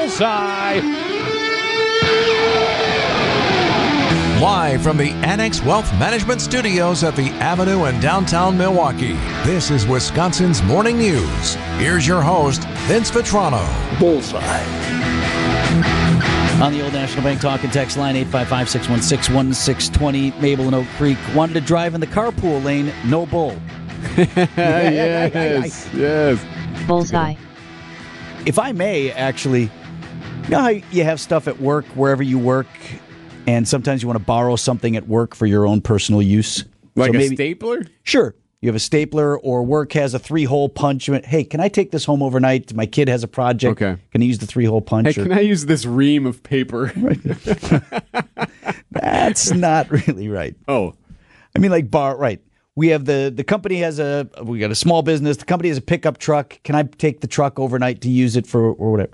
Bullseye! Live from the Annex Wealth Management Studios at the Avenue in downtown Milwaukee, this is Wisconsin's Morning News. Here's your host, Vince Vetrano. Bullseye. On the Old National Bank talk and text line, 855-616-1620, Mabel and Oak Creek. Wanted to drive in the carpool lane, no bull. Yes, yes. Bullseye. If I may, actually, you know how you have stuff at work, wherever you work, and sometimes you want to borrow something at work for your own personal use? Like so maybe, a stapler? Sure. You have a stapler, or work has a three-hole punch. Hey, can I take this home overnight? My kid has a project. Okay. Can I use the three-hole punch? Hey, can I use this ream of paper? Right. That's not really right. Oh. I mean, like, right. We have the company has we got a small business. The company has a pickup truck. Can I take the truck overnight to use it for, or whatever?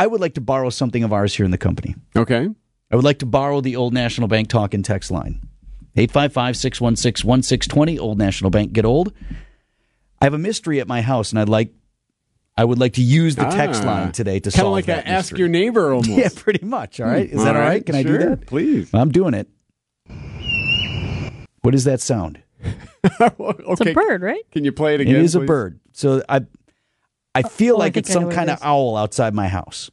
I would like to borrow something of ours here in the company. Okay. I would like to borrow the Old National Bank talk and text line. 855-616-1620, Old National Bank, get old. I have a mystery at my house, and I would like to use the text line today to solve like that mystery. Kind of like ask your neighbor almost. Yeah, pretty much, all right? Is that all right? Can I do that? Please. I'm doing it. What is that sound? Okay. It's a bird, right? Can you play it again, It is a bird. So I feel like it's some kind of owl outside my house.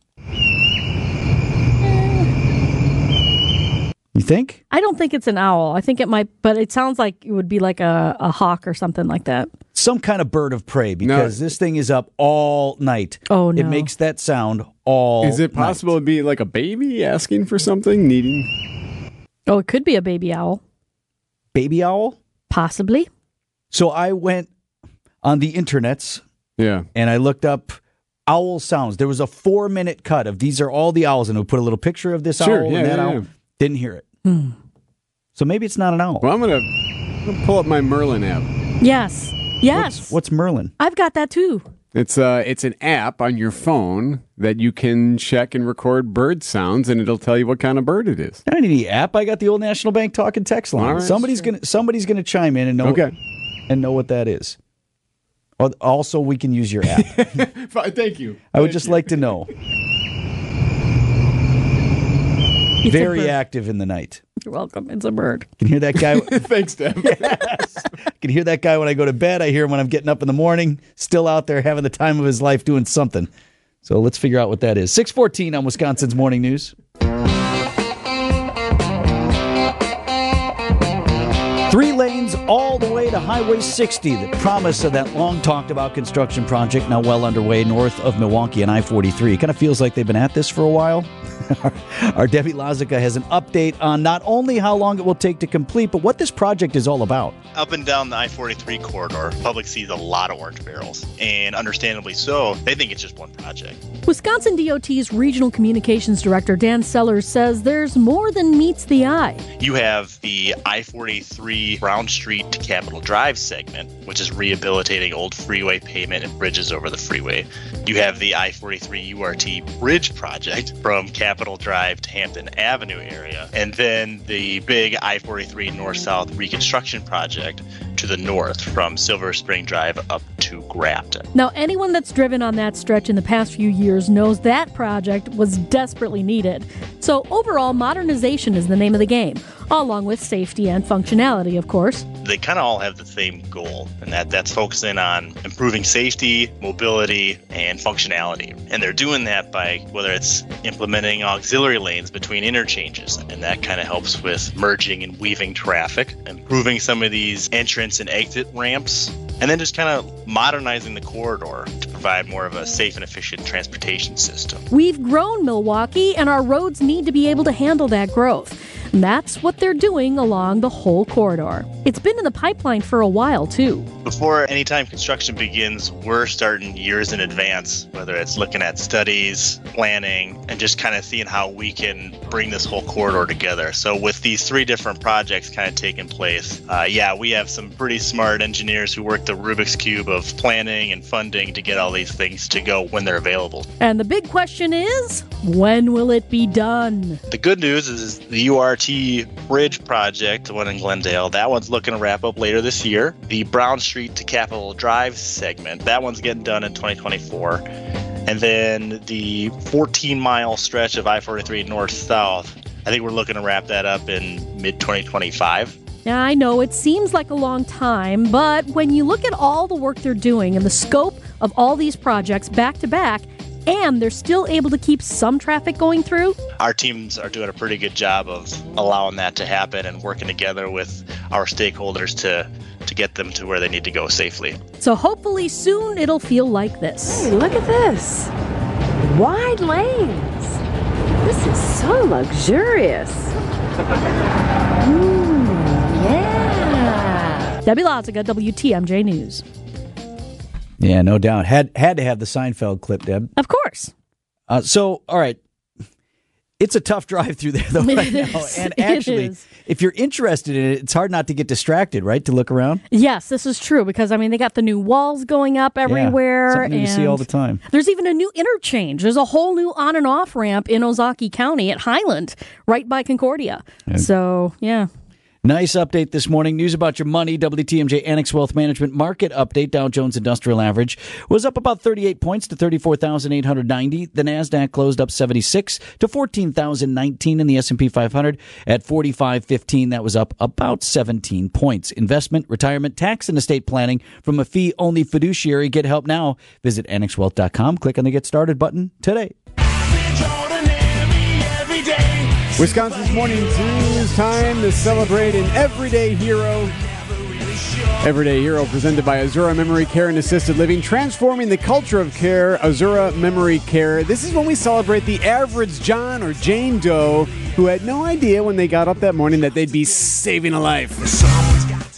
You think? I don't think it's an owl. I think it might, but it sounds like it would be like a hawk or something like that. Some kind of bird of prey, because this thing is up all night. Oh, no. It makes that sound all night. Is it possible to be like a baby asking for something, needing? Oh, it could be a baby owl. Baby owl? Possibly. So I went on the internets, and I looked up owl sounds. There was a 4-minute cut of these are all the owls, and we put a little picture of this owl and that owl. Yeah. Didn't hear it. So maybe it's not an owl. Well, I'm going to pull up my Merlin app. Yes. Yes. What's Merlin? I've got that too. It's an app on your phone that you can check and record bird sounds, and it'll tell you what kind of bird it is. I don't need any app. I got the Old National Bank talk and text line. Right, somebody's gonna chime in and know and know what that is. Also, we can use your app. Thank you. I would just like to know. It's very active in the night. You're welcome. It's a bird. Can hear that guy. Thanks, Deb. Yes. Can hear that guy when I go to bed. I hear him when I'm getting up in the morning. Still out there having the time of his life doing something. So let's figure out what that is. 6:14 on Wisconsin's Morning News. 3 lanes all the way to Highway 60. The promise of that long-talked-about construction project now well underway north of Milwaukee and I-43. It kind of feels like they've been at this for a while. Our Debbie Lazica has an update on not only how long it will take to complete, but what this project is all about. Up and down the I-43 corridor, the public sees a lot of orange barrels, and understandably so, they think it's just one project. Wisconsin DOT's Regional Communications Director Dan Sellers says there's more than meets the eye. You have the I-43 Brown Street to Capitol Drive segment, which is rehabilitating old freeway pavement and bridges over the freeway. You have the I-43 URT bridge project from Capitol Drive to Hampton Avenue area, and then the big I-43 north-south reconstruction project to the north from Silver Spring Drive up to Grafton. Now, anyone that's driven on that stretch in the past few years knows that project was desperately needed. So overall, modernization is the name of the game, along with safety and functionality, of course. They kind of all have the same goal, and that's focusing on improving safety, mobility, and functionality. And they're doing that by whether it's implementing auxiliary lanes between interchanges, and that kind of helps with merging and weaving traffic, improving some of these entrance and exit ramps, and then just kind of modernizing the corridor to provide more of a safe and efficient transportation system. We've grown Milwaukee, and our roads need to be able to handle that growth. And that's what they're doing along the whole corridor. It's been in the pipeline for a while, too. Before any time construction begins, we're starting years in advance, whether it's looking at studies, planning, and just kind of seeing how we can bring this whole corridor together. So with these 3 different projects kind of taking place, we have some pretty smart engineers who work the Rubik's Cube of planning and funding to get all these things to go when they're available. And the big question is, when will it be done? The good news is the URT bridge project, the one in Glendale, that one's looking to wrap up later this year. The Brown Street to Capitol Drive segment, that one's getting done in 2024. And then the 14-mile stretch of I-43 north-south, I think we're looking to wrap that up in mid-2025. Now, I know it seems like a long time, but when you look at all the work they're doing and the scope of all these projects back to back, and they're still able to keep some traffic going through. Our teams are doing a pretty good job of allowing that to happen and working together with our stakeholders to get them to where they need to go safely. So hopefully soon it'll feel like this. Hey, look at this. Wide lanes. This is so luxurious. Yeah. Debbie Lazica, WTMJ News. Yeah, no doubt. Had to have the Seinfeld clip, Deb. Of course. So, all right. It's a tough drive through there, though, right now. And actually, if you're interested in it, it's hard not to get distracted, right, to look around? Yes, this is true, because, I mean, they got the new walls going up everywhere. Yeah, something you see all the time. There's even a new interchange. There's a whole new on- and off-ramp in Ozaukee County at Highland, right by Concordia. Yeah. So, yeah. Nice update this morning. News about your money. WTMJ Annex Wealth Management market update. Dow Jones Industrial Average was up about 38 points to 34,890. The NASDAQ closed up 76 to 14,019, and the S&P 500 at 4515. That was up about 17 points. Investment, retirement, tax, and estate planning from a fee-only fiduciary. Get help now. Visit annexwealth.com. Click on the Get Started button today. Wisconsin's Morning News, time to celebrate an everyday hero. Everyday Hero presented by Azura Memory Care and Assisted Living, transforming the culture of care, Azura Memory Care. This is when we celebrate the average John or Jane Doe who had no idea when they got up that morning that they'd be saving a life.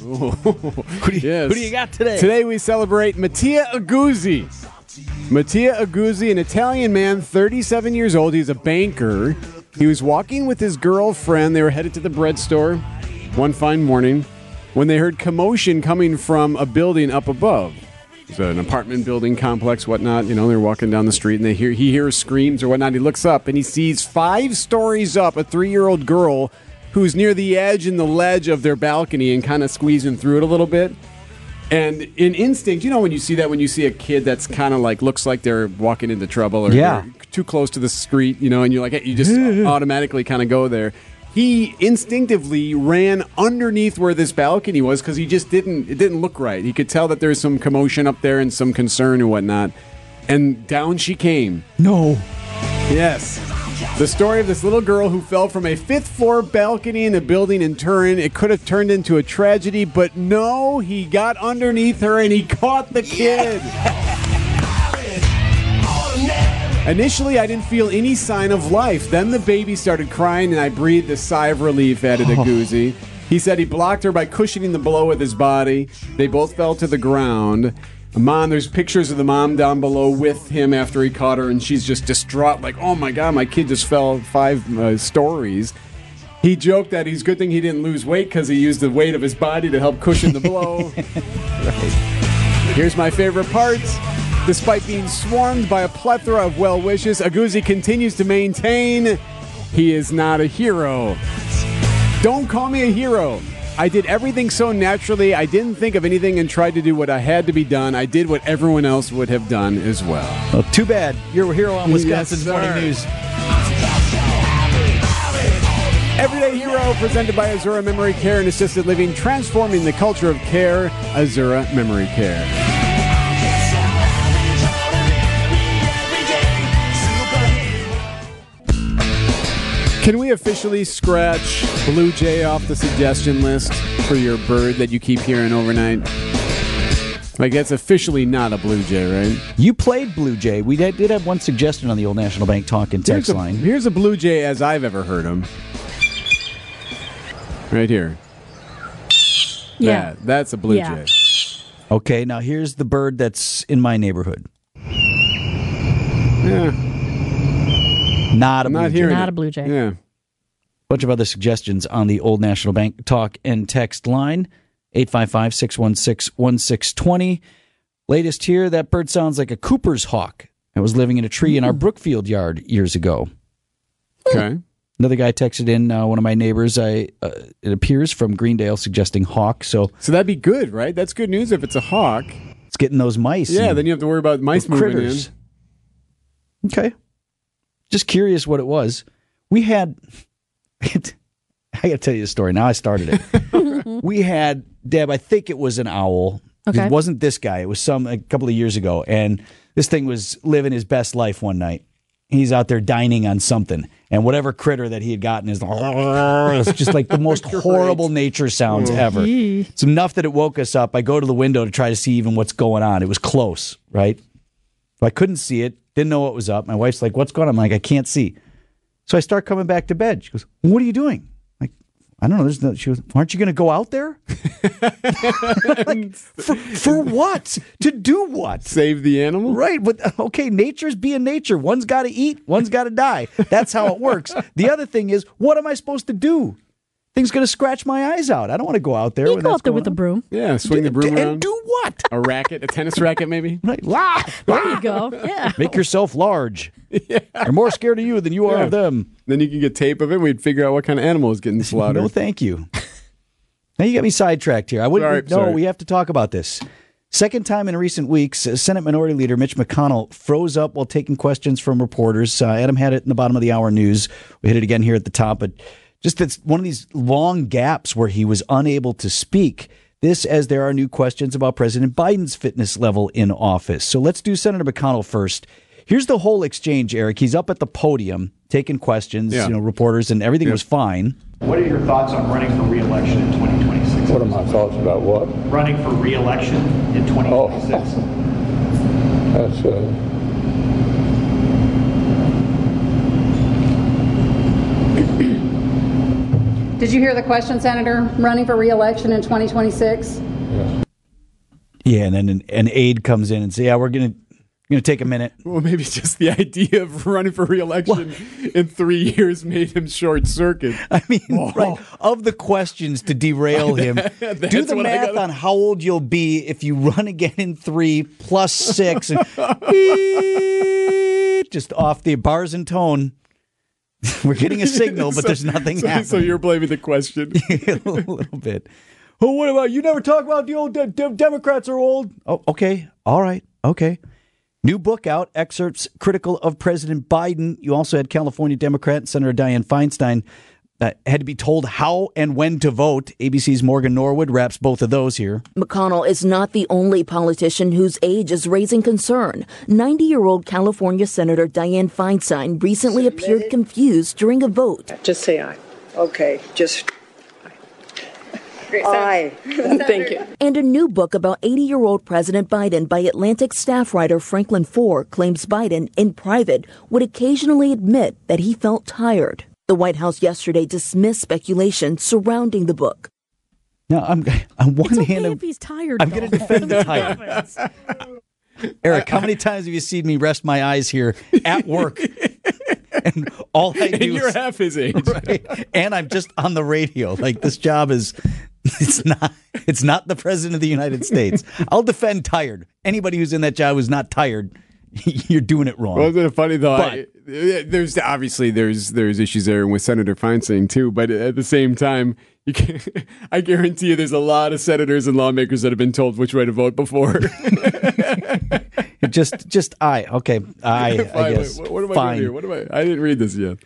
Who do you got today? Today we celebrate Mattia Aguzzi. Mattia Aguzzi, an Italian man, 37 years old. He's a banker. He was walking with his girlfriend. They were headed to the bread store one fine morning when they heard commotion coming from a building up above. It's an apartment building complex, whatnot. You know, they're walking down the street and he hears screams or whatnot. He looks up and he sees 5 stories up a 3-year-old girl who's near the edge and the ledge of their balcony and kind of squeezing through it a little bit. And in instinct, you know, when you see that, when you see a kid that's kind of like, looks like they're walking into trouble or they're too close to the street, you know, and you're like, hey, you just automatically kind of go there. He instinctively ran underneath where this balcony was because it didn't look right. He could tell that there's some commotion up there and some concern and whatnot. And down she came. No. Yes. The story of this little girl who fell from a 5th-floor balcony in a building in Turin. It could have turned into a tragedy, but no, he got underneath her and he caught the kid. Yeah. Initially, I didn't feel any sign of life. Then the baby started crying and I breathed a sigh of relief, added Aguzzi. He said he blocked her by cushioning the blow with his body. They both fell to the ground. Mom, there's pictures of the mom down below with him after he caught her, and she's just distraught, like, oh my God, my kid just fell 5 stories. He joked that it's a good thing he didn't lose weight because he used the weight of his body to help cushion the blow. Right. Here's my favorite part. Despite being swarmed by a plethora of well wishes, Aguzzi continues to maintain he is not a hero. Don't call me a hero. I did everything so naturally, I didn't think of anything and tried to do what I had to be done. I did what everyone else would have done as well. Well, too bad. You're a hero on Wisconsin's Morning News. Everyday Hero presented by Azura Memory Care and Assisted Living, transforming the culture of care, Azura Memory Care. Can we officially scratch Blue Jay off the suggestion list for your bird that you keep hearing overnight? Like, that's officially not a Blue Jay, right? You played Blue Jay. We did have one suggestion on the Old National Bank talk and text line. Here's a Blue Jay as I've ever heard him. Right here. Yeah. That's a Blue Jay. Okay, now here's the bird that's in my neighborhood. Yeah. Not a Blue Jay. Yeah. Bunch of other suggestions on the Old National Bank talk and text line, 855-616-1620. Latest here, that bird sounds like a Cooper's hawk that was living in a tree in our Brookfield yard years ago. Okay. Another guy texted in, one of my neighbors, it appears, from Greendale, suggesting hawk. So that'd be good, right? That's good news if it's a hawk. It's getting those mice. Yeah, then you have to worry about mice moving critters in. Okay. Just curious what it was. We had, I got to tell you a story. Now I started it. We had, Deb, I think it was an owl. Okay. It wasn't this guy. It was a couple of years ago. And this thing was living his best life one night. He's out there dining on something. And whatever critter that he had gotten is it's just like the most horrible nature sounds ever. It's enough that it woke us up. I go to the window to try to see even what's going on. It was close, right? I couldn't see it. Didn't know what was up. My wife's like, what's going on? I'm like, I can't see. So I start coming back to bed. She goes, what are you doing? I don't know. There's no, she was, aren't you going to go out there? Like, for what? To do what? Save the animal? Right. But okay, nature's being nature. One's got to eat. One's got to die. That's how it works. The other thing is, what am I supposed to do? Thing's going to scratch my eyes out. I don't want to go out there. You go out there with a broom. Yeah, swing the broom around. And do what? A racket, a tennis racket maybe? Right. There you go. Yeah. Make yourself large. Yeah. They're more scared of you than you are of them. Then you can get tape of it and we'd figure out what kind of animal is getting slaughtered. No, thank you. Now you got me sidetracked here. Sorry. We have to talk about this. Second time in recent weeks, Senate Minority Leader Mitch McConnell froze up while taking questions from reporters. Adam had it in the bottom of the hour news. We hit it again here at the top, but just that's one of these long gaps where he was unable to speak. This as there are new questions about President Biden's fitness level in office. So let's do Senator McConnell first. Here's the whole exchange, Eric. He's up at the podium taking questions, reporters, and everything was fine. What are your thoughts on running for re-election in 2026? What are my thoughts about what? Running for re-election in 2026. Oh. That's Did you hear the question, Senator? Running for re-election in 2026? Yeah. Yeah, and then an aide comes in and says, we're going to take a minute. Well, maybe just the idea of running for re-election in 3 years made him short-circuit. I mean, right, of the questions to derail him, do the math on how old you'll be if you run again in 3 plus 6. And just off the bars and tone. We're getting a signal, but there's nothing happening. So you're blaming the question. A little bit. Oh, what about you? Never talk about the old Democrats are old. Oh, okay. All right. Okay. New book out, excerpts critical of President Biden. You also had California Democrat Senator Dianne Feinstein had to be told how and when to vote. ABC's Morgan Norwood wraps both of those here. McConnell is not the only politician whose age is raising concern. 90-year-old California Senator Dianne Feinstein recently appeared confused during a vote. Just say aye. Okay, just aye. Thank you. And a new book about 80-year-old President Biden by Atlantic staff writer Franklin Foer claims Biden, in private, would occasionally admit that he felt tired. The White House yesterday dismissed speculation surrounding the book. Now, on one hand, if he's tired, I'm going to defend the tired. Eric, how many times have you seen me rest my eyes here at work? And all I do, you're half his age, right? And I'm just on the radio. Like, this job is, it's not the president of the United States. I'll defend tired. Anybody who's in that job who's not tired, you're doing it wrong. Wasn't it funny though? There's issues there with Senator Feinstein too, but at the same time, I guarantee you, there's a lot of senators and lawmakers that have been told which way to vote before. just I guess. Fine. What am I doing here? I didn't read this yet.